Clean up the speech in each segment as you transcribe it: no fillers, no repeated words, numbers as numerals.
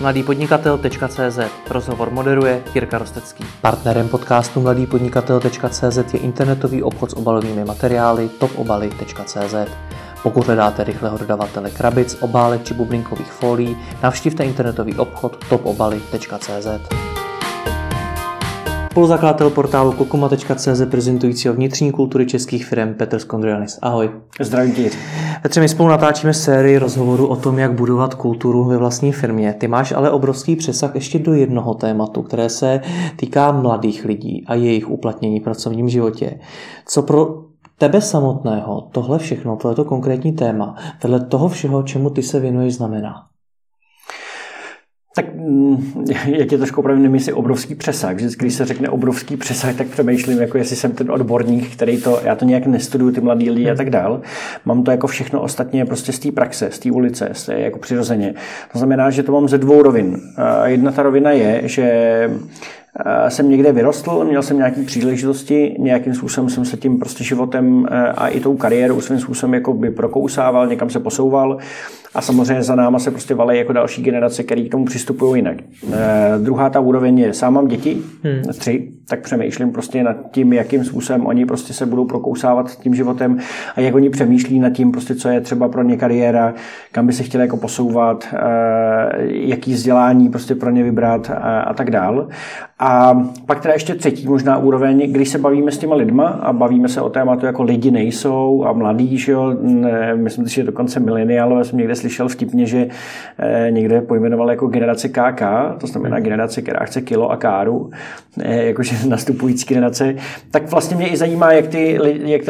mladýpodnikatel.cz. Rozhovor moderuje Jirka Rostecký. Partnerem podcastu mladýpodnikatel.cz je internetový obchod s obalovými materiály topobaly.cz. Pokud hledáte rychlého dodavatele krabic, obálek či bublinkových folií, navštivte internetový obchod topobaly.cz. Spoluzakladatel portálu kukuma.cz prezentujícího vnitřní kultury českých firem Petr Skondrialis. Ahoj. Zdravím tě. Petře, my spolu natáčíme sérii rozhovorů o tom, jak budovat kulturu ve vlastní firmě. Ty máš ale obrovský přesah ještě do jednoho tématu, které se týká mladých lidí a jejich uplatnění v pracovním životě. Co pro tebe samotného tohle všechno, tohleto konkrétní téma, vedle toho všeho, čemu ty se věnuješ, znamená? Tak je tě trošku opravdu nemyslí obrovský přesah. Vždycky, když se řekne obrovský přesah, tak přemýšlím, jako jestli jsem ten odborník, který to, já to nějak nestuduju, ty mladí lidi a tak dál. Mám to jako všechno ostatně prostě z té praxe, z té ulice, z té jako přirozeně. To znamená, že to mám ze dvou rovin. Jedna ta rovina je, že jsem někde vyrostl, měl jsem nějaké příležitosti, nějakým způsobem jsem se tím prostě životem a i tou kariérou svým způsobem jako by prokousával, někam se posouval a samozřejmě za náma se prostě valej jako další generace, který k tomu přistupují jinak. Druhá ta úroveň je, sám mám děti, 3, tak přemýšlím prostě nad tím, jakým způsobem oni prostě se budou prokousávat tím životem a jak oni přemýšlí nad tím prostě, co je třeba pro ně kariéra, kam by se chtěli jako posouvat, jaký vzdělání prostě pro ně vybrat a tak dál. A pak teda ještě třetí možná úroveň, když se bavíme s těma lidma a bavíme se o tématu, jako lidi nejsou a mladí, že jo, myslím si, že dokonce mileniálové, jsem někde slyšel vtipně, že někde pojmenoval jako generaci KK, to znamená generace, která chce kilo a káru, jakože nastupující generace, tak vlastně mě i zajímá, jak ty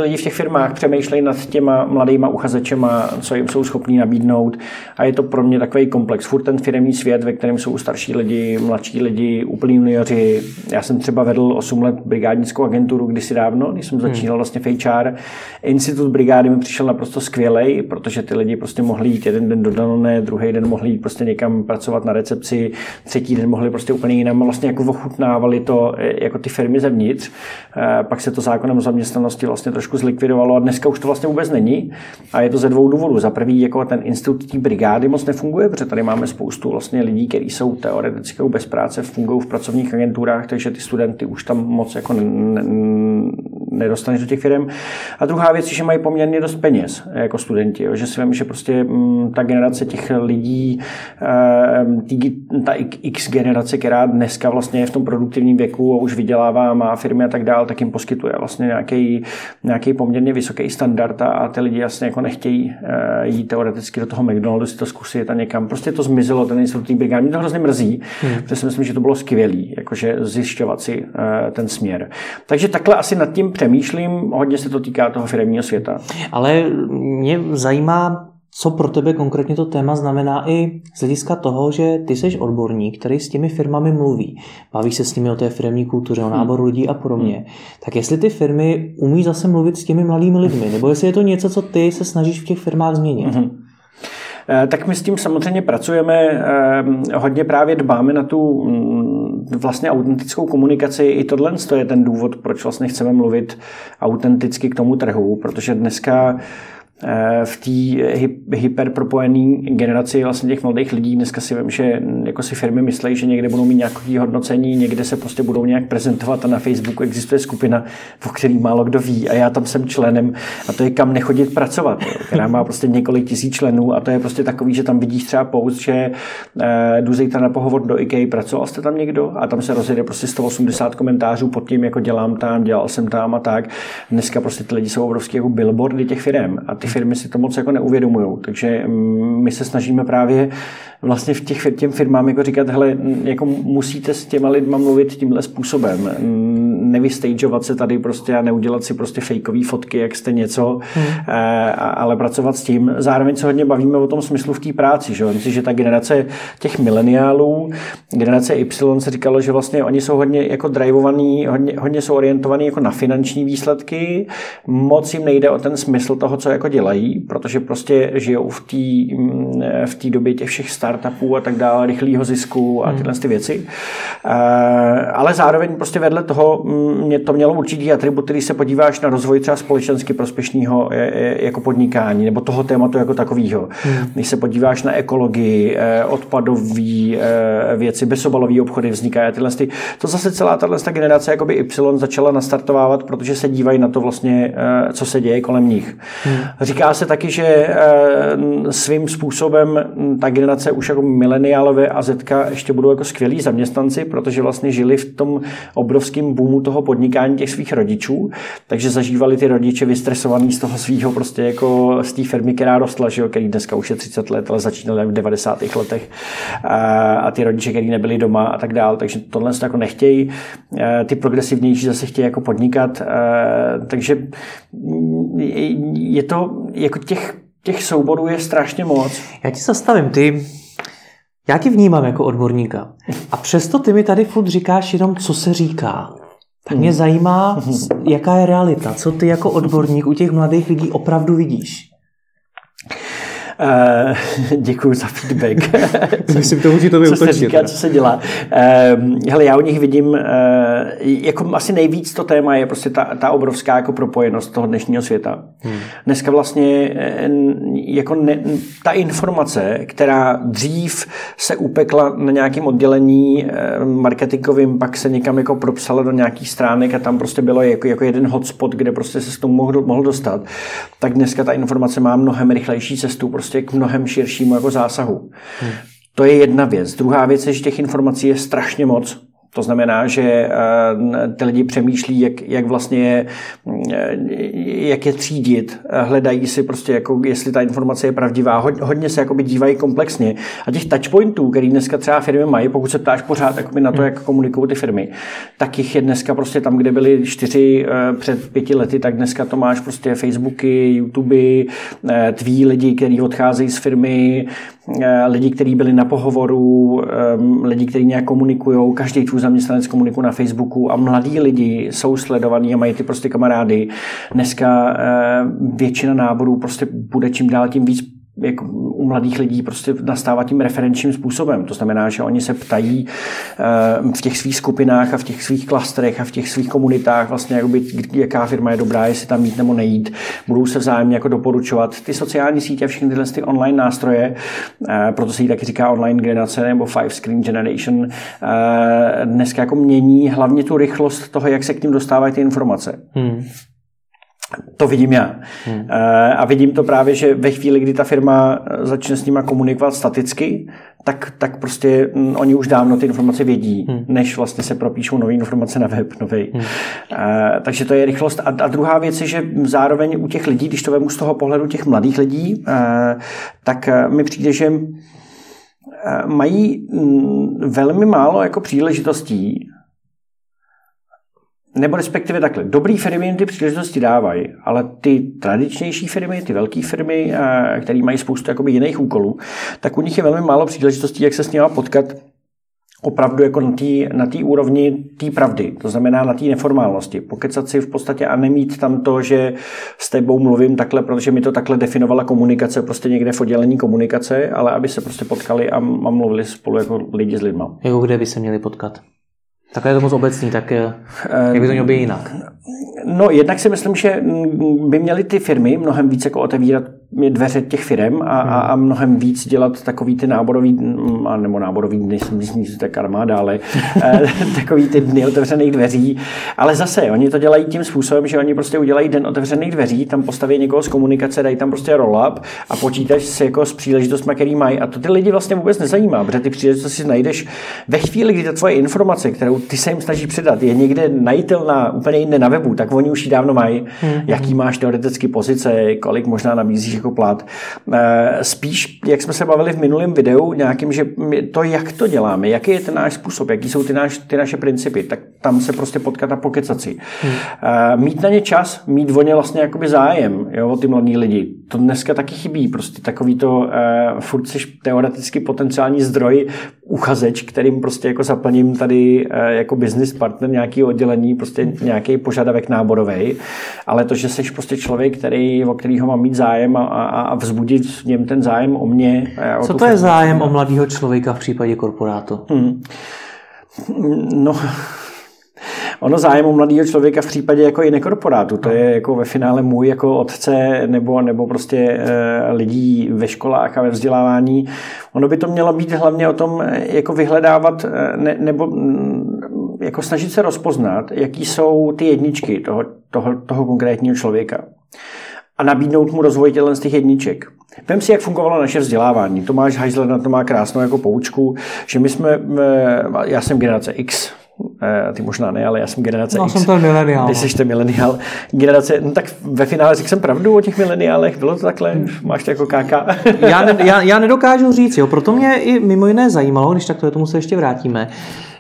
lidi v těch firmách přemýšlejí nad těma mladýma uchazečema, co jim jsou schopní nabídnout, a je to pro mě takový komplex, furt ten firemní svět, ve kterém jsou starší lidi, mladší lidi, úplní junioři. Já jsem třeba vedl 8 let brigádnickou agenturu kdysi dávno, když jsem začínal vlastně HR. Institut brigády mi přišel naprosto skvělej, protože ty lidi prostě mohli jít jeden den do Danone, druhý den mohli jít prostě někam pracovat na recepci, třetí den mohli prostě úplně jinam, vlastně jako ochutnávali to jako ty firmy zevnitř. Pak se to zákonem o zaměstnanosti vlastně trošku zlikvidovalo a dneska už to vlastně vůbec není. A je to ze dvou důvodů. Za prvý, jako ten institut té brigády moc nefunguje, protože tady máme spoustu vlastně lidí, kteří jsou teoreticky bez práce, fungují v pracovních agenturách, takže ty studenty už tam moc jako nedostaneš do těch firm. A druhá věc je, že mají poměrně dost peněz jako studenti, jo? Že si vím, že prostě ta generace těch lidí, ta X generace, která dneska vlastně je v tom produktivním věku a už vydělává, má firmy a tak dál, tak jim poskytuje vlastně nějaký poměrně vysoký standard a ty lidi jasně jako nechtějí jít teoreticky do toho McDonaldu si to zkusit a někam. Prostě to zmizelo, ten institut brigád. Mě to hrozně mrzí, protože si myslím, že to bylo skvělý, jakože zjišťovat si ten směr. Takže takhle asi nad tím přemýšlím, hodně se to týká toho firemního světa. Ale mě zajímá, co pro tebe konkrétně to téma znamená i z hlediska toho, že ty seš odborník, který s těmi firmami mluví. Bavíš se s nimi o té firemní kultuře, o náboru lidí a podobně. Tak jestli ty firmy umí zase mluvit s těmi mladými lidmi, nebo jestli je to něco, co ty se snažíš v těch firmách změnit? Tak my s tím samozřejmě pracujeme, hodně právě dbáme na tu vlastně autentickou komunikaci. I tohle je ten důvod, proč vlastně chceme mluvit autenticky k tomu trhu, protože dneska v té hyperpropojené generaci vlastně těch mladých lidí dneska si vím, že jako si firmy myslejí, že někde budou mít nějaké hodnocení, někde se prostě budou nějak prezentovat a na Facebooku existuje skupina, o které málo kdo ví a já tam jsem členem a to je kam nechodit pracovat, která má prostě několik tisíc členů a to je prostě takový, že tam vidíš třeba post, že jdu zítra na pohovor do IKEA, pracoval jste tam někdo a tam se rozjede prostě 180 komentářů pod tím, jako dělám tam, dělal jsem tam a tak. Dneska prostě ty lidi jsou obrovský jako billboardy těch firem a firmy si to moc jako neuvědomujou, takže my se snažíme právě vlastně v těm firmám jako říkat, hele, jako musíte s těma lidma mluvit tímhle způsobem, nevystageovat se tady prostě a neudělat si prostě fejkové fotky, jak jste něco, ale pracovat s tím. Zároveň se hodně bavíme o tom smyslu v té práci, že myslím, že ta generace těch mileniálů, generace Y se říkalo, že vlastně oni jsou hodně jako drivovaní, hodně jsou orientovaní jako na finanční výsledky, moc jim nejde o ten smysl toho, co jako dělají, protože prostě žijou v té době těch všech startupů a tak dále, rychlého zisku a tyhle ty věci. Ale zároveň prostě vedle toho mě to mělo určitý atributy, když se podíváš na rozvoj třeba společensky prospěšného jako podnikání, nebo toho tématu jako takového. Když se podíváš na ekologii, odpadový věci, bezobalové obchody vznikají a tyhle ty. To zase celá tato generace jakoby Y začala nastartovávat, protože se dívají na to vlastně, co se děje kolem nich. Říká se taky, že svým způsobem ta generace už jako mileniálové a zetka ještě budou jako skvělí zaměstnanci, protože vlastně žili v tom obrovském boomu toho podnikání těch svých rodičů, takže zažívali ty rodiče vystresovaný z toho svého prostě jako z té firmy, která rostla, že jo, který dneska už je 30 let, ale začínali v 90. letech a ty rodiče, který nebyli doma a tak dál, takže tohle se jako nechtějí. Ty progresivnější zase chtějí jako podnikat, takže je to, jako těch souborů je strašně moc. Já ti zastavím, já ti vnímám jako odborníka a přesto ty mi tady furt říkáš jenom, co se říká. Tak mě zajímá, jaká je realita, co ty jako odborník u těch mladých lidí opravdu vidíš. Děkuju za feedback. Myslím, to může to co se říká, teda. Co se dělá. Hele, já u nich vidím, jako asi nejvíc to téma je prostě ta obrovská jako propojenost toho dnešního světa. Dneska vlastně jako ta informace, která dřív se upekla na nějakém oddělení marketingovým, pak se někam jako propsala do nějakých stránek a tam prostě bylo jako jeden hotspot, kde prostě se s tomu mohl dostat. Tak dneska ta informace má mnohem rychlejší cestu prostě k mnohem širšímu jako zásahu. To je jedna věc. Druhá věc je, že těch informací je strašně moc. To znamená, že ty lidi přemýšlí, jak vlastně jak je třídit, hledají si prostě, jako, jestli ta informace je pravdivá. Hodně se jakoby dívají komplexně. A těch touchpointů, který dneska třeba firmy mají, pokud se ptáš pořád na to, jak komunikují ty firmy, tak jich je dneska prostě tam, kde byly 4 před 5 lety, tak dneska to máš prostě Facebooky, YouTuby, tví lidi, kteří odcházejí z firmy, lidi, kteří byli na pohovoru, lidi, kteří nějak komunikují, každý tvůj zaměstnanec komunikuje na Facebooku a mladí lidi jsou sledovaní a mají ty prostě kamarády. Dneska většina náborů prostě bude čím dál tím víc jako u mladých lidí prostě nastává tím referenčním způsobem. To znamená, že oni se ptají v těch svých skupinách a v těch svých klastrech a v těch svých komunitách vlastně, jakoby, jaká firma je dobrá, jestli tam jít nebo nejít. Budou se vzájemně jako doporučovat. Ty sociální sítě a všechny tyhle ty online nástroje, proto se jí taky říká online generace nebo 5-screen generation, dneska jako mění hlavně tu rychlost toho, jak se k ním dostávají ty informace. To vidím já. A vidím to právě, že ve chvíli, kdy ta firma začne s nima komunikovat staticky, tak prostě oni už dávno ty informace vědí, než vlastně se propíšou nové informace na web, nový. Takže to je rychlost. A druhá věc je, že zároveň u těch lidí, když to vemu z toho pohledu těch mladých lidí, tak mi přijde, že mají velmi málo jako příležitostí. Nebo respektive takhle. Dobrý firmy ty příležitosti dávají, ale ty tradičnější firmy, ty velké firmy, které mají spoustu jakoby jiných úkolů, tak u nich je velmi málo příležitostí, jak se s nimi potkat opravdu jako na té úrovni té pravdy, to znamená na té neformálnosti. Pokecat si v podstatě a nemít tam to, že s tebou mluvím takhle, protože mi to takhle definovala komunikace, prostě někde v oddělení komunikace, ale aby se prostě potkali a mluvili spolu jako lidi s lidma. Jako kde by se měli potkat? Takhle je to moc obecný, tak jak by to mělo být jinak? No, jednak si myslím, že by měly ty firmy mnohem víc jako otevírat dveře těch firem a mnohem víc dělat takový ty náborový dny, tak armáda, ale takový ty dny otevřených dveří. Ale zase, oni to dělají tím způsobem, že oni prostě udělají den otevřených dveří, tam postaví někoho z komunikace, dají tam prostě roll-up a počítají se jako s příležitostmi, který mají. A to ty lidi vlastně vůbec nezajímá, protože ty příležitosti si najdeš ve chvíli, kdy ta tvoje informace, kterou ty se jim snaží předat, je někde najitelná úplně jinde na webu, tak oni už ji dávno mají. Jaký máš teoretické pozice, kolik možná nabízíš jako plát. Spíš, jak jsme se bavili v minulém videu, nějakým, že to, jak to děláme, jaký je ten náš způsob, jaký jsou ty naše principy, tak tam se prostě potkat a pokecat si. Mít na ně čas, mít o ně vlastně jakoby zájem, jo, o ty mladí lidi. To dneska taky chybí, prostě takový to furt jsi teoreticky potenciální zdroj, uchazeč, kterým prostě jako zaplním tady jako business partner nějakého oddělení, prostě nějaký požadavek náborovej, ale to, že jsi prostě člověk, o kterýho mám mít zájem a vzbudit v něm ten zájem o mě. Co to je zájem o mladého člověka v případě korporátu? No... Ono zájem o mladého člověka v případě jako i nekorporátu, to je jako ve finále můj jako otce nebo prostě lidí ve školách a ve vzdělávání. Ono by to mělo být hlavně o tom jako vyhledávat nebo jako snažit se rozpoznat, jaký jsou ty jedničky toho konkrétního člověka. A nabídnout mu rozvoj těchto z těch jedniček. Vem si, jak fungovalo naše vzdělávání. Tomáš Hajzler na to má krásnou jako poučku, že já jsem generace X, ty možná ne, ale já jsem generace X. Jsem ten mileniál. Ty jsi ten mileniál. Generace, no tak ve finále jsem pravdu o těch mileniálech, bylo to takhle, máš to jako káka. Já nedokážu říct, jo, proto mě i mimo jiné zajímalo, když tak k tomu se ještě vrátíme,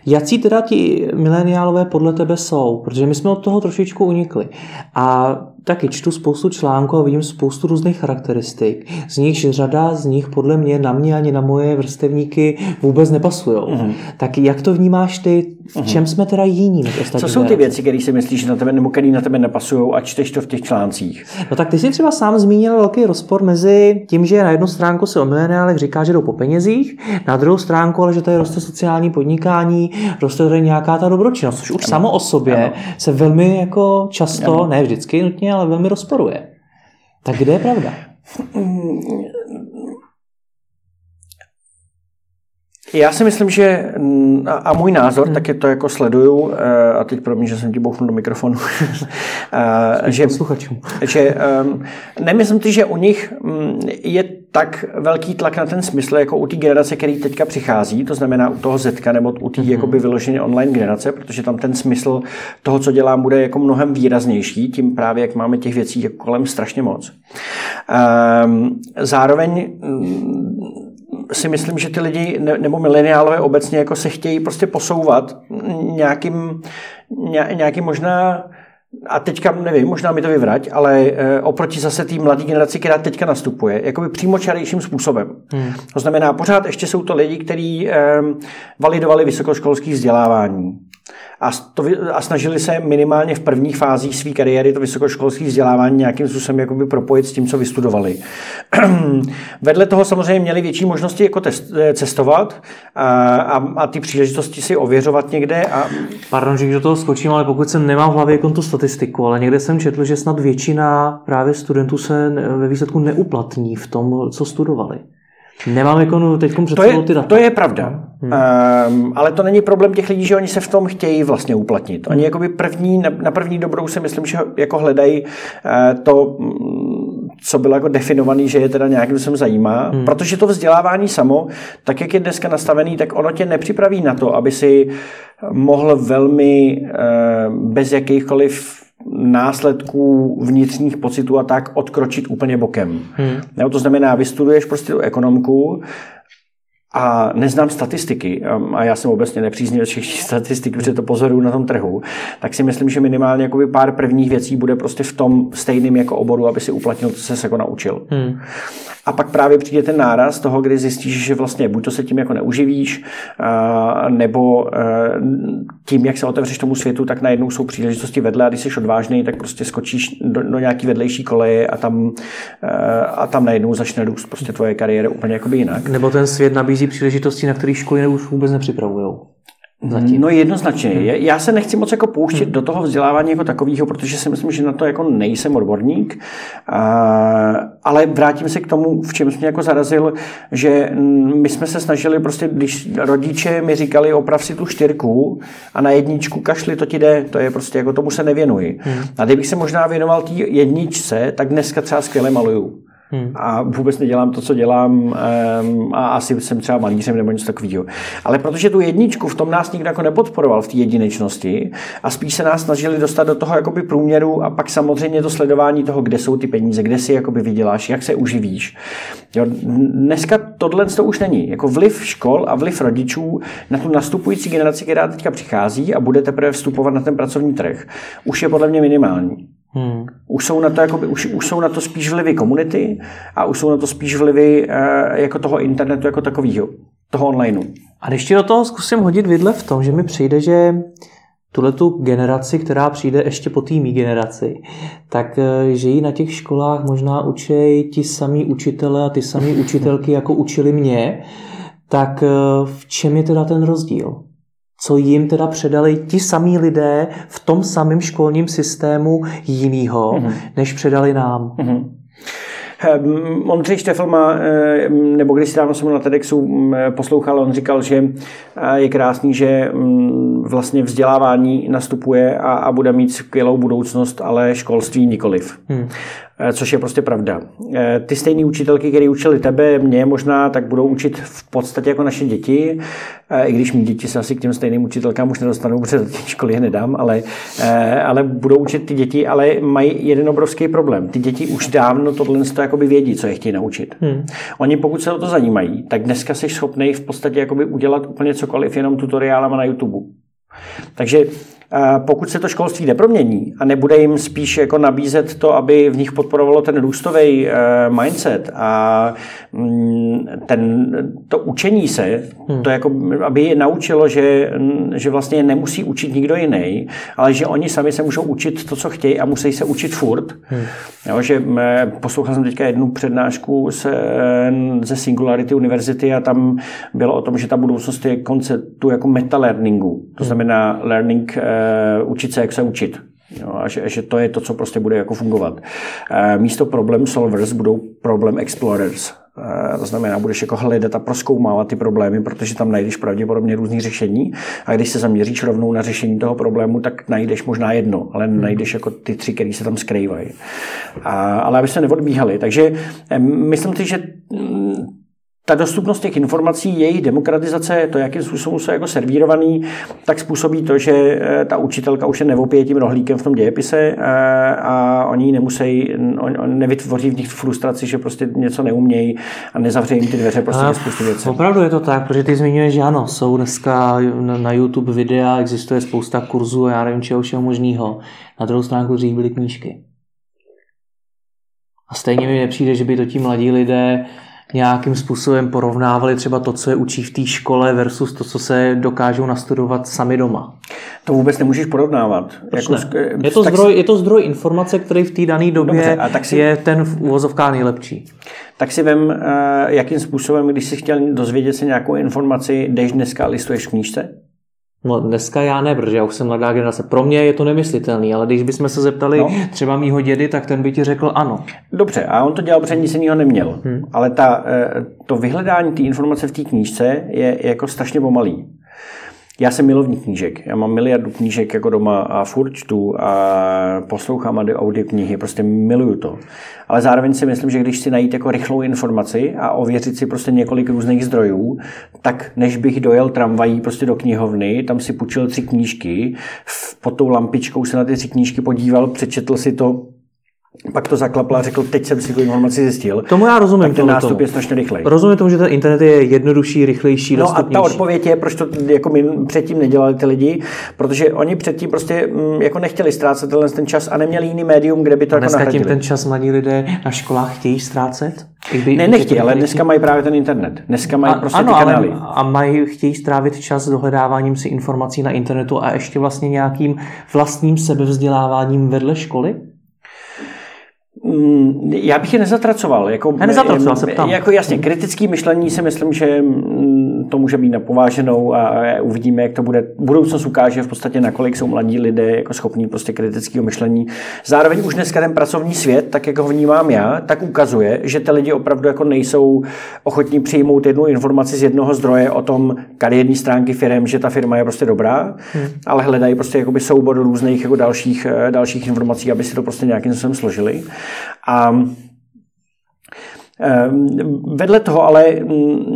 jací teda ti mileniálové podle tebe jsou, protože my jsme od toho trošičku unikli. A taky čtu spoustu článků a vidím spoustu různých charakteristik. Z nichž řada z nich podle mě na mě ani na moje vrstevníky vůbec nepasujou. Mm. Tak jak to vnímáš ty? V čem jsme teda jiní? Co jsou ty věci, které si myslíš, že na tebe nebo které na tebe nepasujou a čteš to v těch článcích? No tak ty jsi třeba sám zmínil velký rozpor mezi tím, že na jednu stránku se o mileniálech říká, že jdou po penězích, na druhou stránku ale že tady roste sociální podnikání, roste tady nějaká ta dobročinnost, což už samo o sobě se velmi jako často, ne vždycky nutně, ale velmi rozporuje. Tak kde je pravda? Já si myslím, že a můj názor, tak je to jako sleduju, a teď promiň, že jsem ti bouchnul do mikrofonu, že nemyslím si, že u nich je tak velký tlak na ten smysl, jako u té generace, který teďka přichází, to znamená u toho Zetka nebo u té jakoby vyloženě online generace, protože tam ten smysl toho, co dělám, bude jako mnohem výraznější, tím právě, jak máme těch věcí jako kolem strašně moc. Zároveň si myslím, že ty lidi nebo mileniálové obecně jako se chtějí prostě posouvat nějakým možná, a teďka nevím, možná mi to vyvrať, ale oproti zase té mladé generaci, která teďka nastupuje, jakoby přímočarejším způsobem. To znamená, pořád ještě jsou to lidi, kteří validovali vysokoškolské vzdělávání. A snažili se minimálně v prvních fázích své kariéry to vysokoškolské vzdělávání nějakým způsobem jakoby propojit s tím, co vystudovali. Vedle toho samozřejmě měli větší možnosti jako cestovat a ty příležitosti si ověřovat někde. Pardon, že do toho skočím, ale pokud jsem nemám v hlavě tu statistiku, ale někde jsem četl, že snad většina právě studentů se ve výsledku neuplatní v tom, co studovali. Nemám jako teď před sebou ty data. To je pravda. Ale to není problém těch lidí, že oni se v tom chtějí vlastně uplatnit. Oni jakoby na první dobrou si myslím, že jako hledají to, co bylo jako definovaný, že je teda nějakým sem zajímá. Protože to vzdělávání samo, tak jak je dneska nastavený, tak ono tě nepřipraví na to, aby si mohl velmi bez jakýchkoliv následků vnitřních pocitů a tak odkročit úplně bokem. Nebo to znamená, vystuduješ prostě tu ekonomku a neznám statistiky a já jsem obecně nepříznivý všech statistik, protože to pozoruju na tom trhu, tak si myslím, že minimálně jakoby pár prvních věcí bude prostě v tom stejným jako oboru, aby si uplatnil, co se jako naučil. A pak právě přijde ten náraz toho, kdy zjistíš, že vlastně buď to se tím jako neuživíš, nebo tím, jak se otevřeš tomu světu, tak najednou jsou příležitosti vedle a když jsi odvážnej, tak prostě skočíš do nějaký vedlejší koleje a tam najednou začne růst prostě tvoje kariéra úplně jakoby jinak. Nebo ten svět nabízí příležitosti, na které školy už vůbec nepřipravujou. Zatím. No jednoznačně. Já se nechci moc jako pouštět do toho vzdělávání jako takového, protože si myslím, že na to jako nejsem odborník, ale vrátím se k tomu, v čem jsem mě jako zarazil, že my jsme se snažili prostě, když rodiče mi říkali oprav si tu 4 a na 1 kašli, to ti jde, to je prostě jako tomu se nevěnuji. A kdybych se možná věnoval té 1, tak dneska třeba skvěle maluju. A vůbec nedělám to, co dělám, a asi jsem třeba malířem nebo něco takového. Ale protože tu jedničku v tom nás nikdo jako nepodporoval v té jedinečnosti a spíš se nás snažili dostat do toho jakoby průměru a pak samozřejmě to sledování toho, kde jsou ty peníze, kde si jakoby vyděláš, jak se uživíš. Jo, dneska tohle to už není. Jako vliv škol a vliv rodičů na tu nastupující generaci, která teďka přichází a bude teprve vstupovat na ten pracovní trh, už je podle mě minimální. Už jsou na to jakoby, už jsou na to spíš vlivy komunity a už jsou na to spíš vlivy jako toho internetu jako takovýho, toho onlineu. A když ti do toho zkusím hodit vidle v tom, že mi přijde, že tuhletu generaci, která přijde ještě po té mý generaci, tak že ji na těch školách možná učejí ti samí učitele a ty samí učitelky, jako učili mě, tak v čem je teda ten rozdíl? Co jim teda předali ti samí lidé v tom samém školním systému jinýho, než předali nám? Ondřej Štefl má, nebo když si dávno jsem na TEDxu poslouchal, on říkal, že je krásný, že vlastně vzdělávání nastupuje a bude mít skvělou budoucnost, ale školství nikoliv. Což je prostě pravda. Ty stejný učitelky, které učili tebe, mě možná, tak budou učit v podstatě jako naše děti, i když mý děti se asi k těm stejným učitelkám už nedostanou, protože do té školy je nedám, ale budou učit ty děti, ale mají jeden obrovský problém. Ty děti už dávno tohle jakoby vědí, co je chtějí naučit. Oni pokud se o to zajímají, tak dneska jsi schopnej v podstatě jakoby udělat úplně cokoliv, jenom tutoriálama na YouTube. Takže pokud se to školství nepromění a nebude jim spíš jako nabízet to, aby v nich podporovalo ten růstový mindset a to učení se, to jako, aby je naučilo, že vlastně nemusí učit nikdo jiný, ale že oni sami se můžou učit to, co chtějí a musí se učit furt. Jo, že poslouchal jsem teďka jednu přednášku ze Singularity univerzity a tam bylo o tom, že ta budoucnost je konceptu jako meta-learningu. To znamená learning učit se, jak se učit. Jo, a že to je to, co prostě bude jako fungovat. Místo problem solvers budou problem explorers. To znamená, budeš jako hledat a prozkoumávat ty problémy, protože tam najdeš pravděpodobně různý řešení a když se zaměříš rovnou na řešení toho problému, tak najdeš možná jedno, ale najdeš jako ty tři, které se tam skrývají. Ale aby se neodbíhali. Takže myslím si, že ta dostupnost těch informací, jejich demokratizace, to, jakým způsobem jsou jako servírovaný, tak způsobí to, že ta učitelka už je neopije tím rohlíkem v tom dějepise a oni nemusí, nevytvoří v nich frustraci, že prostě něco neumějí a nezavřejí jim ty dveře prostě spoustu věcí. Opravdu je to tak, protože ty zmiňuješ, že ano, jsou dneska na YouTube videa, existuje spousta kurzů a já nevím čeho všeho možného. Na druhou stránku dřív byly knížky. A stejně mi nepřijde, že by to ti mladí lidé nějakým způsobem porovnávali třeba to, co je učí v té škole versus to, co se dokážou nastudovat sami doma. To vůbec nemůžeš porovnávat. Jako ne? Je to zdroj informace, který v té dané době je ten v uvozovkách nejlepší. Tak si vem, jakým způsobem, když jsi chtěl dozvědět se nějakou informaci, jdeš dneska a listuješ v knížce? No dneska já ne, protože já už jsem mladá generace. Pro mě je to nemyslitelný, ale když bychom se zeptali třeba mýho dědy, tak ten by ti řekl ano. Dobře, a on to dělal, protože nic jiného neměl. Ale to vyhledání té informace v té knížce je jako strašně pomalý. Já jsem milovník knížek. Já mám miliardu knížek jako doma a furt čtu a poslouchám audioknihy. Prostě miluju to. Ale zároveň si myslím, že když si najít jako rychlou informaci a ověřit si prostě několik různých zdrojů, tak než bych dojel tramvají prostě do knihovny, tam si půjčil 3 knížky, pod tou lampičkou se na ty 3 knížky podíval, přečetl si to, pak to zaklapla a řekl, teď jsem si tu informaci zjistil. Tomu já rozumím. Tak ten nástup je strašně rychlej. Rozumím tomu, že ten internet je jednodušší, rychlejší, dostupnější. No a ta odpověď je, proč to jako my předtím nedělali ty lidi, protože oni předtím prostě jako nechtěli ztrácet ten čas a neměli jiný médium, kde by to jako nahradili. Dneska tím ten čas mladí lidé na školách chtějí ztrácet? Ne, nechtějí, ale dneska mají právě ten internet. Dneska mají prostě ty kanály. A mají chtějí strávit čas dohledáváním si informací na internetu a ještě vlastně nějakým vlastním sebevzděláváním vedle školy? Já bych je nezatracoval. Nezatracoval se ptám. Jako jasně, kritické myšlení si myslím, že to může být napováženou a uvidíme, jak to bude. Budoucnost ukáže v podstatě, nakolik jsou mladí lidé jako schopní prostě kritického myšlení. Zároveň už dneska ten pracovní svět, tak jak ho vnímám já, tak ukazuje, že ty lidi opravdu jako nejsou ochotní přijmout jednu informaci z jednoho zdroje o tom kariérní stránky firem, že ta firma je prostě dobrá, ale hledají prostě jakoby soubor různých jako dalších informací, aby si to prostě nějakým způsobem složili. A Vedle toho ale,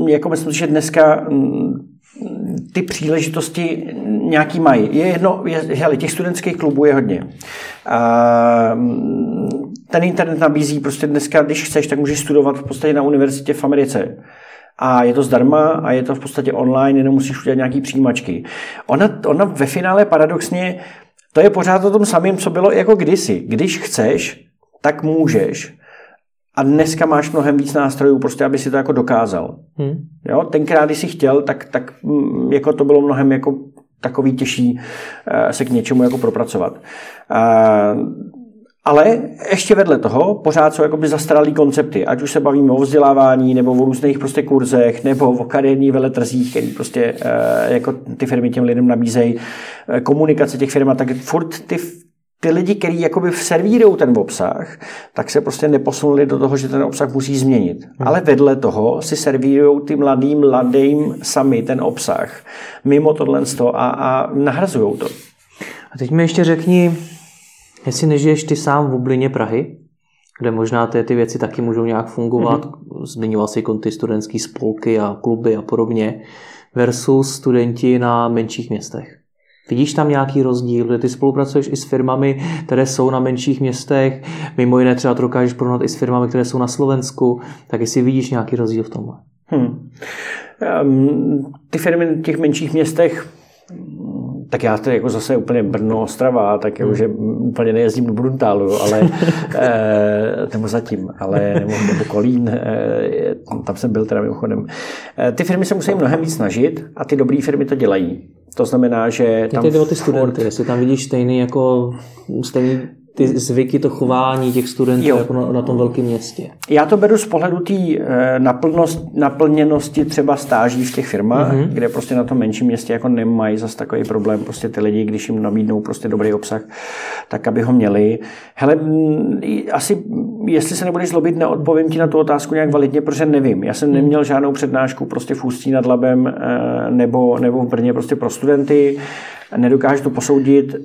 jako myslím, že dneska ty příležitosti nějaký mají. Hele, těch studentských klubů je hodně. Ten internet nabízí prostě dneska, když chceš, tak můžeš studovat v podstatě na univerzitě v Americe. A je to zdarma a je to v podstatě online, jenom musíš udělat nějaký přijímačky. Ona ve finále paradoxně, to je pořád o tom samém, co bylo jako kdysi. Když chceš, tak můžeš. A dneska máš mnohem víc nástrojů, prostě, aby si to jako dokázal. Jo? Tenkrát, když jsi chtěl, tak jako to bylo mnohem jako takový těžší se k něčemu jako propracovat. Ale ještě vedle toho pořád jsou jakoby zastaralý koncepty, ať už se bavíme o vzdělávání, nebo o různých prostě kurzech, nebo o kariérních veletrzích, který prostě jako ty firmy těm lidem nabízejí, komunikace těch firm, tak furt ty lidi, kteří jakoby servírují ten obsah, tak se prostě neposunuli do toho, že ten obsah musí změnit. Ale vedle toho si servírují ty mladým sami ten obsah, mimo tohle a nahrazují to. A teď mi ještě řekni, jestli nežiješ ty sám v bublině Prahy, kde možná ty věci taky můžou nějak fungovat, zmiňoval jsi ty studentské spolky a kluby a podobně, versus studenti na menších městech. Vidíš tam nějaký rozdíl, kde ty spolupracuješ i s firmami, které jsou na menších městech, mimo jiné třeba to dokážeš porovnat i s firmami, které jsou na Slovensku, tak jestli vidíš nějaký rozdíl v tomhle? Ty firmy v těch menších městech, tak já tady jako zase úplně Brno, Ostrava, tak jako, že úplně nejezdím do Bruntálu, ale nebo zatím, ale nebo Kolín, tam jsem byl teda mimochodem. Ty firmy se musí mnohem víc snažit a ty dobré firmy to dělají. To znamená, že tam... Teď jde o ty studenty, jestli tam vidíš stejný ty zvyky, to chování těch studentů jako na tom velkém městě. Já to beru z pohledu té naplněnosti třeba stáží v těch firmách, kde prostě na tom menším městě jako nemají zas takový problém, prostě ty lidi, když jim nabídnou prostě dobrý obsah, tak aby ho měli. Hele, asi, jestli se nebudeš zlobit, neodpovím ti na tu otázku nějak validně, protože nevím. Já jsem neměl žádnou přednášku prostě v Ústí nad Labem nebo v Brně prostě pro studenty. Nedokážu to posoudit.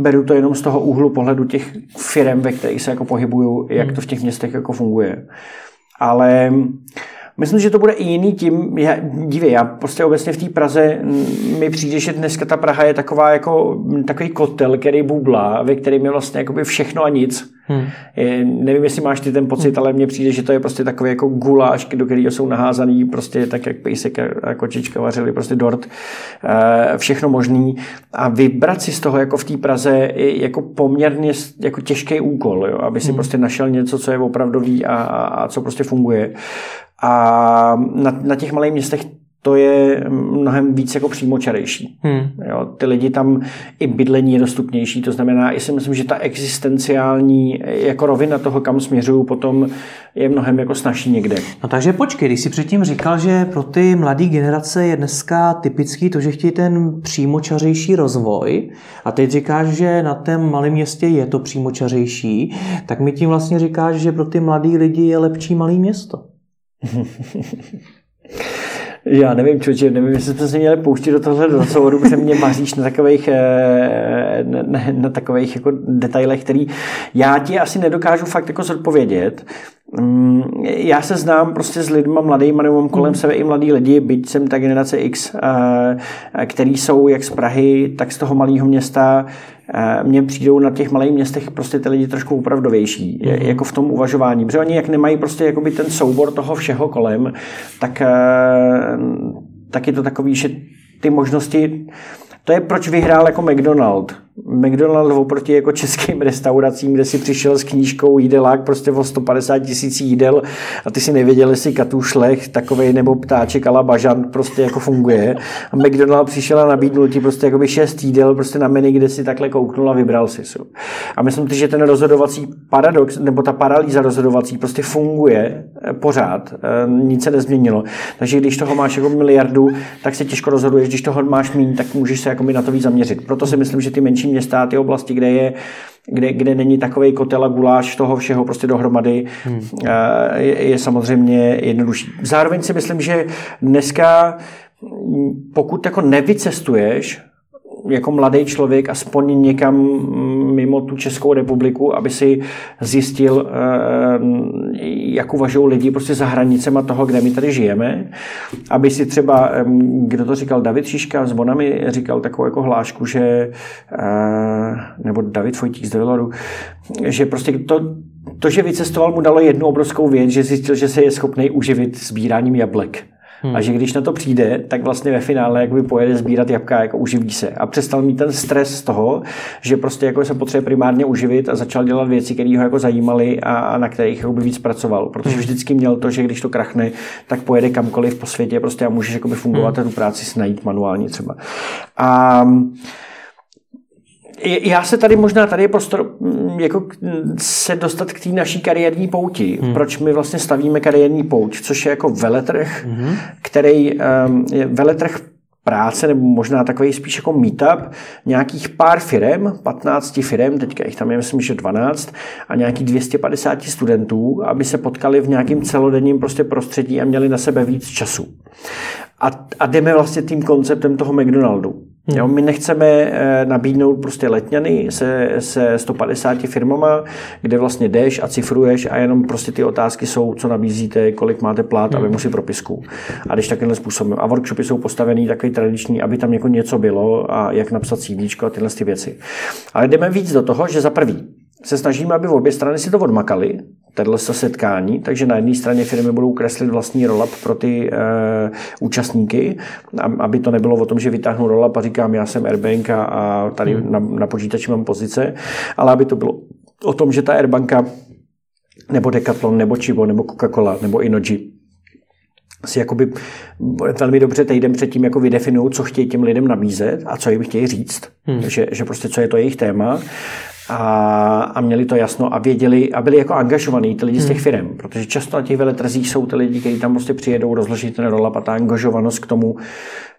Beru to jenom z toho úhlu pohledu těch firem, ve kterých se jako pohybuju, jak to v těch městech jako funguje. Ale myslím, že to bude i jiný tím, já prostě obecně v té Praze mi přijde, že dneska ta Praha je takový kotel, který bublá, ve kterém je vlastně všechno a nic. Nevím, jestli máš ty ten pocit, ale mně přijde, že to je prostě takový jako guláš, do kterého jsou naházaný prostě tak, jak pejsek a kočička vařili prostě dort, všechno možný. A vybrat si z toho jako v té Praze je jako poměrně jako těžký úkol, jo? Aby si prostě našel něco, co je opravdový a co prostě funguje. A na těch malých městech to je mnohem víc jako přímočarejší. Jo, ty lidi tam i bydlení je dostupnější, to znamená, i si myslím, že ta existenciální jako rovina toho, kam směřuju potom, je mnohem jako snazší někde. No takže počkej, když jsi předtím říkal, že pro ty mladé generace je dneska typický to, že chtějí ten přímočarejší rozvoj, a teď říkáš, že na tém malém městě je to přímočarejší, tak mi tím vlastně říkáš, že pro ty mladý lidi je lepší malý město. Já nevím, nevím, jestli jsme se měli pouštět do tohle rozhovoru, protože mě maříš na takových jako detailech, který já ti asi nedokážu fakt jako zodpovědět. Já se znám prostě s lidma mladýma, nebo mám kolem sebe i mladí lidi, byť jsem ta generace X, který jsou jak z Prahy, tak z toho malého města. Mně přijdou na těch malých městech prostě ty lidi trošku opravdovější, jako v tom uvažování, protože oni jak nemají prostě jakoby ten soubor toho všeho kolem, tak je to takový, že ty možnosti, to je proč vyhrál jako McDonald oproti jako českým restauracím, kde si přišel s knížkou jídelák prostě o 150 000 jídel a ty si nevěděl, jestli katušlech takovej nebo ptáček a la bažant prostě jako funguje. A McDonald přišel a nabídnul ti prostě jakoby 6 jídel prostě na menu, kde si takhle kouknul a vybral si. A myslím si, že ten rozhodovací paradox nebo ta paralýza rozhodovací prostě funguje pořád. Nic se nezměnilo. Takže když toho máš jako miliardu, tak se těžko rozhoduješ, když toho máš míň, tak můžeš se jako na to víc zaměřit. Proto si myslím, že ty menší města, ty oblasti, kde není takovej kotel a guláš toho všeho prostě dohromady, je samozřejmě jednodušší. Zároveň si myslím, že dneska, pokud jako nevycestuješ jako mladý člověk aspoň někam mimo tu Českou republiku, aby si zjistil, jak uvažují lidi prostě za hranicema toho, kde my tady žijeme. Aby si třeba, kdo to říkal, David Šíška s Bonami říkal takovou jako hlášku, že nebo David Vojtík z Deloru, že prostě to, že vycestoval, mu dalo jednu obrovskou věc, že zjistil, že se je schopný uživit sbíráním jablek. A že když na to přijde, tak vlastně ve finále jakoby pojede sbírat jablka, jako uživí se. A přestal mít ten stres z toho, že prostě jako se potřebuje primárně uživit a začal dělat věci, které ho jako zajímaly a na kterých jakoby víc pracoval. Protože vždycky měl to, že když to krachne, tak pojede kamkoliv po světě prostě a můžeš jakoby fungovat a tu práci si najít manuálně třeba. A já se tady možná, tady je prostor jako se dostat k té naší kariérní pouti. Proč my vlastně stavíme kariérní pouť, což je jako veletrh, který je veletrh práce, nebo možná takový spíš jako meetup, nějakých pár firem, 15 firem, teďka jich tam je, myslím, že 12, a nějakých 250 studentů, aby se potkali v nějakým celodenním prostě prostředí a měli na sebe víc času. A jdeme vlastně tím konceptem toho McDonaldu. Jo, my nechceme nabídnout prostě letňany se 150 firmama, kde vlastně jdeš a cifruješ a jenom prostě ty otázky jsou, co nabízíte, kolik máte plat a vemu si propisku. A když takovýmhle způsobem. A workshopy jsou postavený takový tradiční, aby tam jako něco bylo a jak napsat CVčko a tyhle ty věci. Ale jdeme víc do toho, že za prvý se snažíme, aby obě strany si to odmakaly, tohle setkání, takže na jedné straně firmy budou kreslit vlastní roll-up pro ty účastníky, aby to nebylo o tom, že vytáhnu roll-up a říkám, já jsem Airbank a tady na počítači mám pozice, ale aby to bylo o tom, že ta Airbanka nebo Decathlon, nebo Tchibo, nebo Coca-Cola, nebo Inoji si jakoby velmi dobře týden předtím jako vydefinují, co chtějí těm lidem nabízet a co jim chtějí říct, že prostě co je to jejich téma. A měli to jasno a věděli a byli jako angažovaní ty lidi z těch firm, protože často na těch veletrzích jsou ty lidi, kteří tam prostě přijedou, rozloží ten roll-up a ta angažovanost k tomu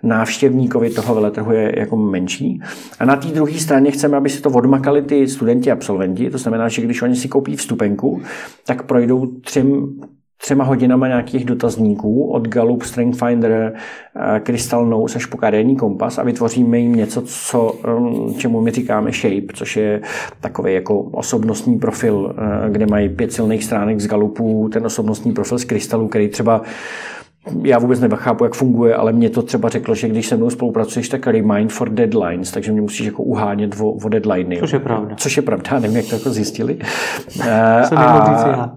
návštěvníkovi toho veletrhu je jako menší. A na té druhé straně chceme, aby si to odmakali ty studenti, absolventi, to znamená, že když oni si koupí vstupenku, tak projdou třema hodinama nějakých dotazníků od Gallup, Strength Finder, Crystal Noose až po kariérní kompas a vytvoříme jim něco, čemu my říkáme shape, což je takový jako osobnostní profil, kde mají 5 silných stránek z Gallupu, ten osobnostní profil z Crystalů, který třeba já vůbec nechápu, jak funguje, ale mě to třeba řeklo, že když se mnou spolupracuješ, tak remind for deadlines, takže mě musíš jako uhánět o deadliny. Což je pravda. Nevím, jak to jako zjistili.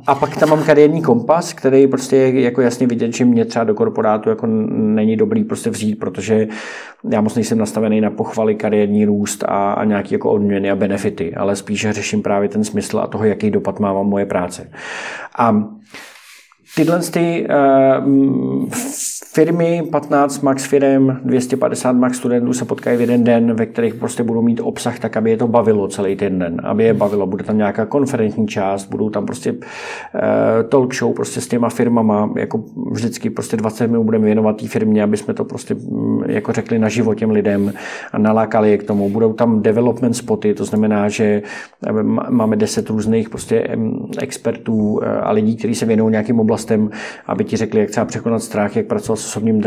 A pak tam mám kariérní kompas, který prostě je jako jasně vidět, že mě třeba do korporátu jako není dobrý prostě vzít, protože já moc nejsem nastavený na pochvaly, kariérní růst a nějaké jako odměny a benefity, ale spíše řeším právě ten smysl a toho, jaký dopad má moje práce. A tyhle ty firmy, 15 max firm, 250 max studentů se potkají v jeden den, ve kterých prostě budou mít obsah tak, aby je to bavilo celý ten den, aby je bavilo. Bude tam nějaká konferenční část, budou tam prostě talk show prostě s těma firmama, jako vždycky prostě 20 minut budeme věnovat té firmě, aby jsme to prostě jako řekli na život těm lidem a nalákali je k tomu. Budou tam development spoty, to znamená, že máme 10 různých prostě expertů a lidí, kteří se věnují nějakým oblastem, aby ti řekli, jak třeba překonat strach, jak pracovat s osobním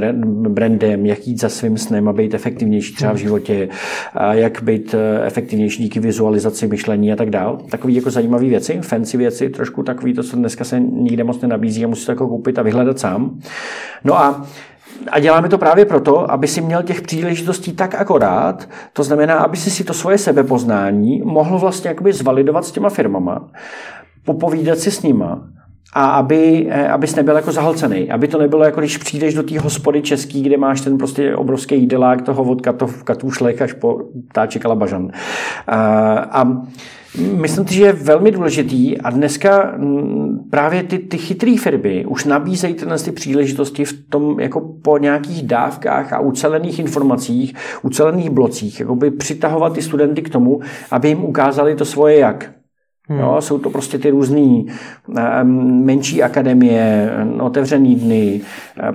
brandem, jak jít za svým snem a být efektivnější třeba v životě, a jak být efektivnější díky vizualizaci, myšlení a tak dál. Takový jako zajímavé věci, fancy věci, trošku takový to, co dneska se nikde moc nenabízí a musíš to jako koupit a vyhledat sám. No a děláme to právě proto, aby si měl těch příležitostí tak akorát, to znamená, aby si to svoje sebepoznání mohl vlastně jakoby zvalidovat s těma firmama, popovídat si s nima, a abys nebyl jako zahlcený. Aby to nebylo jako, když přijdeš do té hospody český, kde máš ten prostě obrovský jídelák toho od katůšlek až po ptáček a labažan. A myslím, že je velmi důležitý a dneska právě ty chytrý firmy už nabízejí tyhle ty příležitosti v tom jako po nějakých dávkách a ucelených informacích, ucelených blocích, jakoby přitahovat ty studenty k tomu, aby jim ukázali to svoje jak. Jo, jsou to prostě ty různý menší akademie, otevřený dny,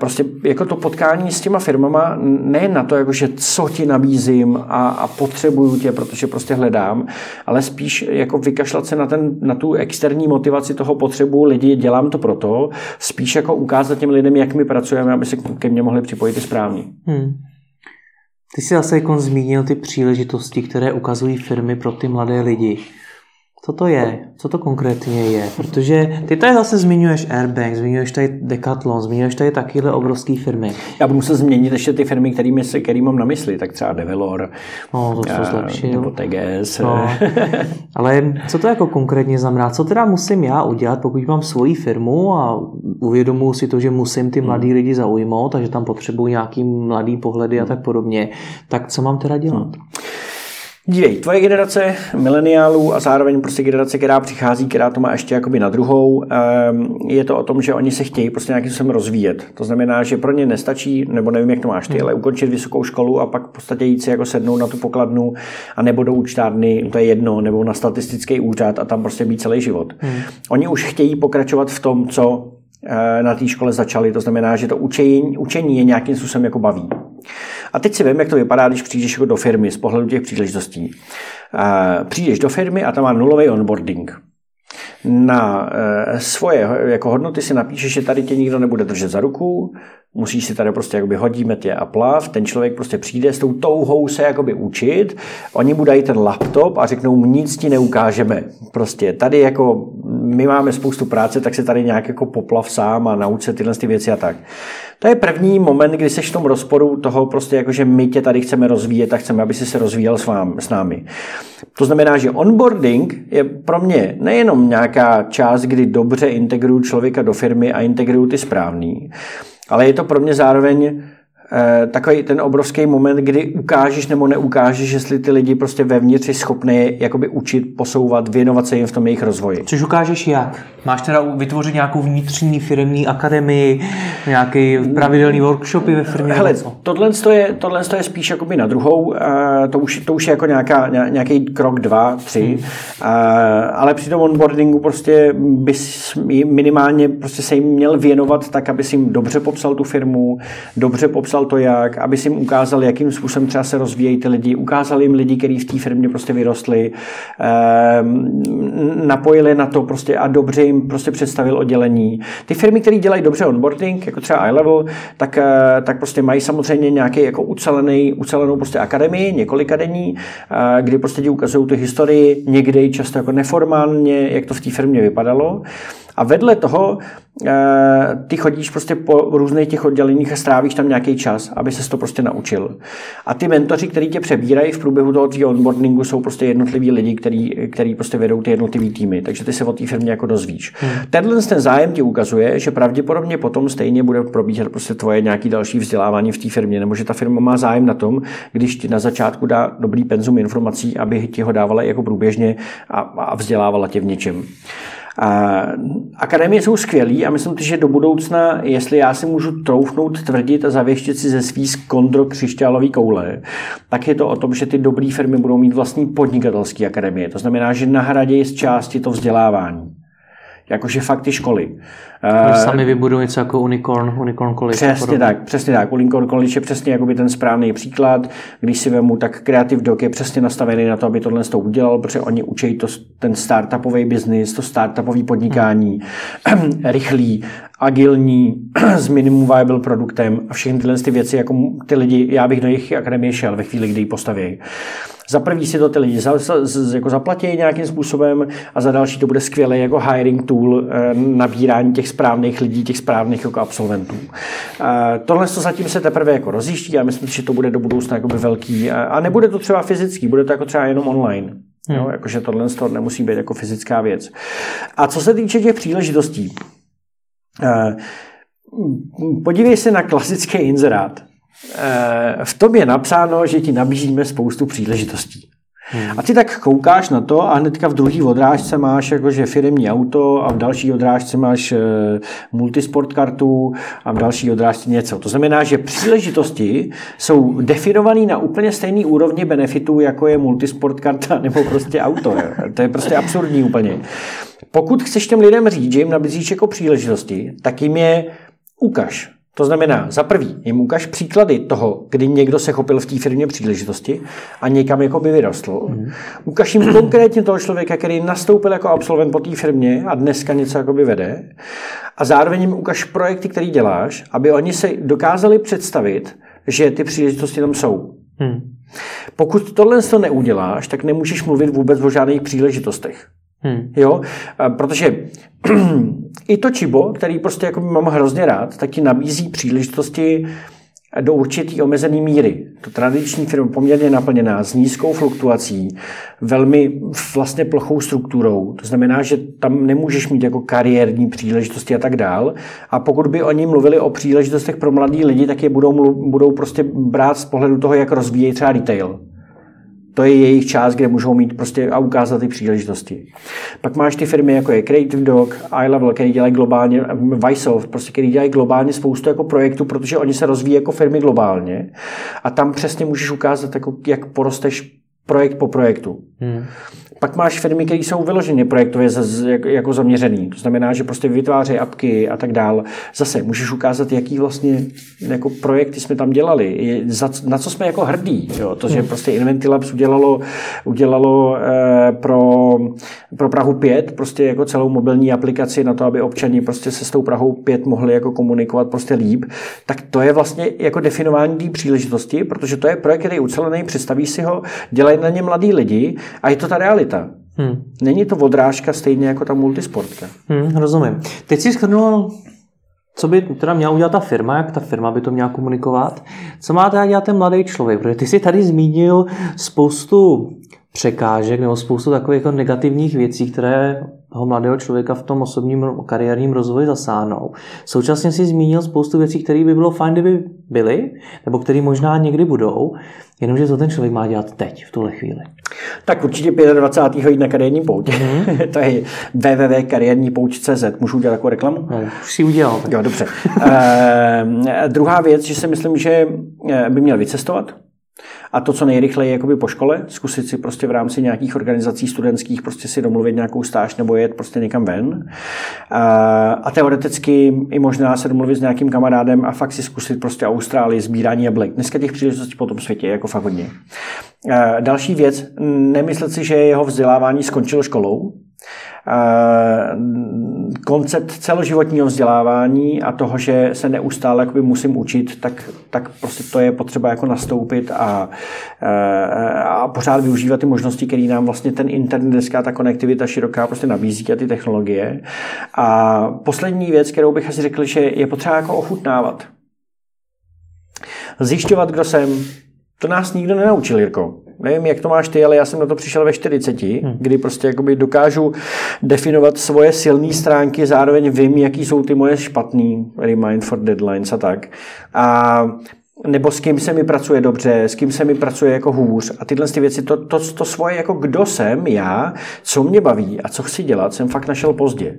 prostě jako to potkání s těma firmama, nejen na to, jakože co ti nabízím a potřebuju tě, protože prostě hledám, ale spíš jako vykašlat se na tu externí motivaci toho potřebu lidi, dělám to proto, spíš jako ukázat těm lidem, jak my pracujeme, aby se ke mně mohli připojit i správně. Ty jsi zase zmínil ty příležitosti, které ukazují firmy pro ty mladé lidi. Co to je? Co to konkrétně je? Protože ty tady zase zmiňuješ Airbank, zmiňuješ tady Decathlon, zmiňuješ tady takyhle obrovské firmy. Já budu muset změnit ještě ty firmy, kterým mám na mysli, tak třeba Develor, nebo TGS. No. Ale co to jako konkrétně znamená? Co teda musím já udělat, pokud mám svoji firmu a uvědomuji si to, že musím ty mladý lidi zaujmout, takže tam potřebuji nějaký mladý pohledy a tak podobně. Tak co mám teda dělat? Dívej, tvoje generace mileniálů a zároveň prostě generace, která přichází, která to má ještě jakoby na druhou, je to o tom, že oni se chtějí prostě nějakým způsobem rozvíjet. To znamená, že pro ně nestačí, nebo nevím, jak to máš ty, ale ukončit vysokou školu a pak v podstatě jít si jako sednout na tu pokladnu a nebo do účtárny, to je jedno, nebo na statistický úřad a tam prostě být celý život. Oni už chtějí pokračovat v tom, co na té škole začali. To znamená, že to učení je nějakým způsobem jako baví. A teď si vím, jak to vypadá, když přijdeš jako do firmy z pohledu těch příležitostí. Přijdeš do firmy a tam má nulový onboarding. Na svoje jako hodnoty si napíšeš, že tady tě nikdo nebude držet za ruku, musíš si tady prostě jakoby hodíme tě a plav, ten člověk prostě přijde s tou touhou se jakoby učit, oni mu dají ten laptop a řeknou, nic ti neukážeme. Prostě tady jako my máme spoustu práce, tak se tady nějak jako poplav sám a nauč se tyhle ty věci a tak. To je první moment, kdy seš v tom rozporu toho prostě jako, že my tě tady chceme rozvíjet a chceme, aby jsi se rozvíjel s námi. To znamená, že onboarding je pro mě nejenom nějaká část, kdy dobře integruju člověka do firmy a integruju ty správný, ale je to pro mě zároveň takový ten obrovský moment, kdy ukážeš nebo neukážeš, jestli ty lidi prostě vevnitř je schopný jakoby učit, posouvat, věnovat se jim v tom jejich rozvoji. Což ukážeš jak? Máš teda vytvořit nějakou vnitřní firemní akademii, nějaký pravidelný workshopy ve firmě? Hele, tohle je spíš jakoby na druhou, to už je jako nějaký krok 2, 3, ale při tom onboardingu prostě bys minimálně prostě se jim měl věnovat tak, aby si jim dobře popsal tu firmu, dobře popsal to jak, aby si jim ukázal, jakým způsobem třeba se rozvíjejí ty lidi, ukázal jim lidi, kteří v té firmě prostě vyrostli, napojili na to prostě a dobře jim prostě představil oddělení. Ty firmy, které dělají dobře onboarding, jako třeba iLevel, tak prostě mají samozřejmě nějaký jako ucelenou prostě akademii, několika denní, kdy prostě ti ukazují tu historii, někdy často jako neformálně, jak to v té firmě vypadalo. A vedle toho ty chodíš prostě po různých těch odděleních a strávíš tam nějaký čas, aby ses to prostě naučil. A ty mentoři, kteří tě přebírají v průběhu toho tvého onboardingu, jsou prostě jednotliví lidi, kteří prostě vedou ty jednotlivý týmy, takže ty se o té firmě jako dozvíš. Tenhle ten zájem ti ukazuje, že pravděpodobně potom stejně bude probíhat prostě tvoje nějaký další vzdělávání v té firmě, nebo že ta firma má zájem na tom, když ti na začátku dá dobrý penzum informací, aby ti ho dávala jako průběžně a vzdělávala tě v něčem. Akademie jsou skvělý a myslím, že do budoucna, jestli já si můžu troufnout, tvrdit a zavěštit si ze svý kondrokřišťálový koule, tak je to o tom, že ty dobré firmy budou mít vlastní podnikatelské akademie. To znamená, že nahradí z části to vzdělávání. Jakože fakt ty školy. Sami vybudují něco jako Unicorn College. Přesně tak. Unicorn College je přesně jakoby ten správný příklad. Když si vemu, tak Creative Dog je přesně nastavený na to, aby tohle to udělal, protože oni učí to, ten startupový biznis, to startupový podnikání, rychlý, agilní, s minimum viable produktem a všechny tyhle ty věci, jako ty lidi, já bych do jejich akademie šel ve chvíli, kdy ji postaví. Za první si to ty lidi jako zaplatí nějakým způsobem a za další to bude skvělý jako hiring tool, nabírání těch správných lidí, těch správných jako absolventů. Tohle to zatím se teprve jako rozjíždí a myslím, že to bude do budoucna jako velký a nebude to třeba fyzický, bude to jako třeba jenom online. Jo? Jakože tohle to nemusí být jako fyzická věc. A co se týče těch příležitostí, podívej se na klasický inzerát. V tom je napsáno, že ti nabízíme spoustu příležitostí. A ty tak koukáš na to a hnedka v druhý odrážce máš jakože firemní auto a v další odrážce máš multisport kartu a v další odrážce něco. To znamená, že příležitosti jsou definované na úplně stejný úrovni benefitů, jako je multisport karta nebo prostě auto. To je prostě absurdní úplně. Pokud chceš těm lidem říct, že jim nabízíš jako příležitosti, tak jim je ukaž. To znamená, za prvý jim ukáž příklady toho, kdy někdo se chopil v té firmě příležitosti a někam jako by vyrostl. Ukaž jim konkrétně toho člověka, který nastoupil jako absolvent po té firmě a dneska něco jako by vede. A zároveň jim ukaž projekty, které děláš, aby oni se dokázali představit, že ty příležitosti tam jsou. Pokud tohle to neuděláš, tak nemůžeš mluvit vůbec o žádných příležitostech. Jo? Protože i to Tchibo, který prostě jako mám hrozně rád, tak ti nabízí příležitosti do určitý omezený míry. To tradiční firma poměrně naplněná s nízkou fluktuací, velmi vlastně plochou strukturou. To znamená, že tam nemůžeš mít jako kariérní příležitosti a tak dál. A pokud by oni mluvili o příležitostech pro mladý lidi, tak je budou prostě brát z pohledu toho, jak rozvíjejí třeba retail. To je jejich část, kde můžou mít prostě a ukázat ty příležitosti. Pak máš ty firmy, jako je Creative Dog, iLevel, který dělají globálně, Vysoft, prostě který dělají globálně spoustu jako projektů, protože oni se rozvíjí jako firmy globálně a tam přesně můžeš ukázat, jako, jak porosteš projekt po projektu. Pak máš firmy, které jsou vyloženě projektově jako zaměřený. To znamená, že prostě vytvářejí apky a tak dál. Zase můžeš ukázat, jaký vlastně jako projekty jsme tam dělali. Na co jsme jako hrdí. Jo? To, že prostě Inventilabs udělalo pro Prahu 5 prostě jako celou mobilní aplikaci na to, aby občani prostě se s tou Prahou 5 mohli jako komunikovat prostě líp. Tak to je vlastně jako definování té příležitosti, protože to je projekt, který je ucelený, představí si ho, dělají na ně mladí lidi a je to ta realita. Není to odrážka stejně jako ta multisportka. Rozumím. Teď si shrnul, co by teda měla udělat ta firma, jak ta firma by to měla komunikovat. Co má teda dělat ten mladý člověk? Protože ty jsi tady zmínil spoustu překážek nebo spoustu takových negativních věcí, které toho mladého člověka v tom osobním kariérním rozvoji zasáhnou. Současně si zmínil spoustu věcí, které by bylo fajn, kdyby byly, nebo které možná někdy budou, jenomže co ten člověk má dělat teď, v tuhle chvíli? Tak určitě 25. jít na kariérní pouť. To je www.kariérnípouť.cz. Můžu udělat takovou reklamu? Už si udělal. Jo, dobře. Druhá věc, že si myslím, že by měl vycestovat. A to, co nejrychleji jakoby po škole, zkusit si prostě v rámci nějakých organizací studentských prostě si domluvit nějakou stáž nebo jet prostě někam ven. A teoreticky i možná se domluvit s nějakým kamarádem a fakt si zkusit prostě Austrálii, sbírání jablek. Dneska těch příležitostí po tom světě je jako fakt hodně. Další věc, nemyslet si, že jeho vzdělávání skončilo školou. Koncept celoživotního vzdělávání a toho, že se neustále jakoby musím učit, tak prostě to je potřeba jako nastoupit a pořád využívat ty možnosti, které nám vlastně ten internet, dneska ta konektivita široká prostě nabízí a ty technologie. A poslední věc, kterou bych asi řekl, že je potřeba jako ochutnávat. Zjišťovat, kdo jsem. To nás nikdo nenaučil, Jirko. Nevím, jak to máš ty, ale já jsem na to přišel ve 40, kdy prostě jakoby dokážu definovat svoje silné stránky, zároveň vím, jaký jsou ty moje špatný remind for deadlines a tak. A nebo s kým se mi pracuje dobře, s kým se mi pracuje jako hůř. A tyhle ty věci, to svoje, jako kdo jsem já, co mě baví a co chci dělat, jsem fakt našel pozdě.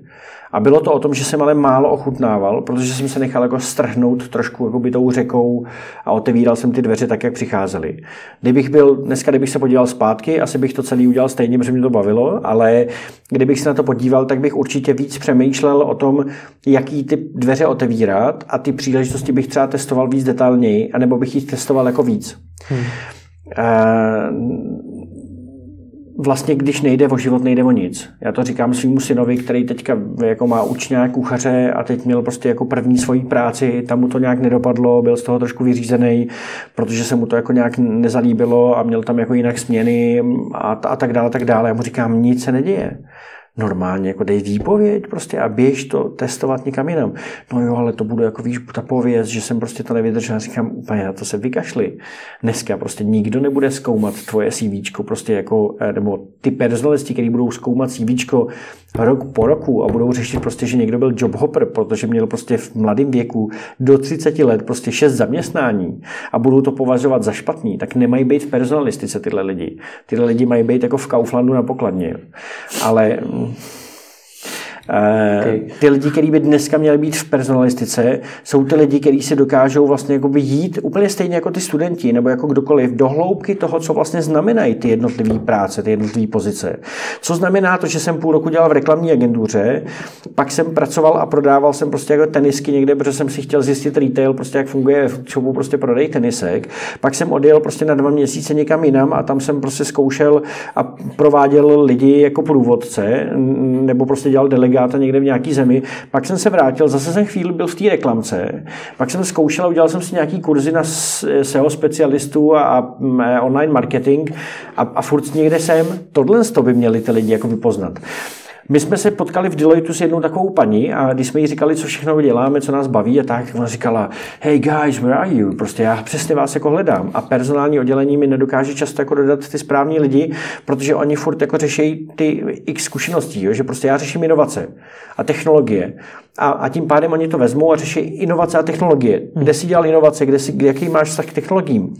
A bylo to o tom, že jsem ale málo ochutnával, protože jsem se nechal jako strhnout trošku jako by tou řekou a otevíral jsem ty dveře tak, jak přicházely. Kdybych se podíval zpátky, asi bych to celý udělal stejně, protože mě to bavilo, ale kdybych se na to podíval, tak bych určitě víc přemýšlel o tom, jaký ty dveře otevírat a ty příležitosti bych třeba testoval víc detailněji, anebo bych jich testoval jako víc. Vlastně, když nejde o život, nejde o nic. Já to říkám svýmu synovi, který teďka jako má učňák, kuchaře a teď měl prostě jako první svoji práci, tam mu to nějak nedopadlo, byl z toho trošku vyřízený, protože se mu to jako nějak nezalíbilo a měl tam jako jinak směny a tak dále, tak dále. Já mu říkám, nic se neděje. Normálně, jako dej výpověď prostě a běž to testovat někam jinam. No jo, ale to bude jako víš, ta pověst, že jsem prostě to nevydržel. Říkám, úplně na to se vykašli. Dneska prostě nikdo nebude zkoumat tvoje CVčko, prostě jako, nebo ty personalisti, který budou zkoumat CVčko rok po roku a budou řešit prostě, že někdo byl jobhopper, protože měl prostě v mladém věku do 30 let prostě 6 zaměstnání a budou to považovat za špatný, tak nemají být v personalistice tyhle lidi. Tyhle lidi mají být jako v Kauflandu na pokladně. Ale ty lidi, kteří by dneska měli být v personalistice, jsou ty lidi, kteří si dokážou vlastně jít úplně stejně jako ty studenti nebo jako kdokoliv do hloubky toho, co vlastně znamenají ty jednotlivé práce, ty jednotlivé pozice. Co znamená to, že jsem půl roku dělal v reklamní agentuře, pak jsem pracoval a prodával jsem prostě jako tenisky někde, protože jsem si chtěl zjistit retail, prostě jak funguje v shopu prostě prodej tenisek. Pak jsem odjel prostě na 2 měsíce někam jinam a tam jsem prostě zkoušel a prováděl lidi jako průvodce nebo prostě dělal delegáty děláte někde v nějaký zemi. Pak jsem se vrátil, zase jsem chvíli byl v té reklamce, pak jsem zkoušel a udělal jsem si nějaký kurzy na SEO specialistů a online marketing a furt někde jsem. Tohle to by měli ty lidi jako vypoznat. My jsme se potkali v Deloitu s jednou takovou paní a když jsme jí říkali, co všechno děláme, co nás baví a tak, ona říkala, hey guys, where are you? Prostě já přesně vás jako hledám a personální oddělení mi nedokáže často jako dodat ty správní lidi, protože oni furt jako řeší ty x zkušeností, jo? Že prostě já řeším inovace a technologie a tím pádem oni to vezmou a řeší inovace a technologie. Kde si dělal inovace, jaký máš vztah k technologiím?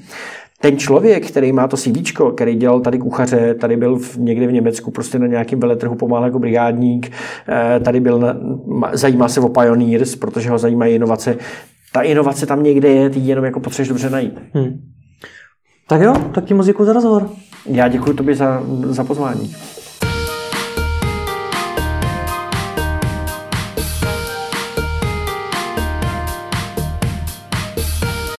Ten člověk, který má to CVčko, který dělal tady kuchaře, tady byl někde v Německu prostě na nějakém veletrhu, pomáhal jako brigádník, tady byl, zajímá se o Pioneers, protože ho zajímají inovace. Ta inovace tam někde je, ty jenom jako potřebuješ dobře najít. Tak jo, tak ti moc děkuji za rozhovor. Já děkuji tobě za pozvání.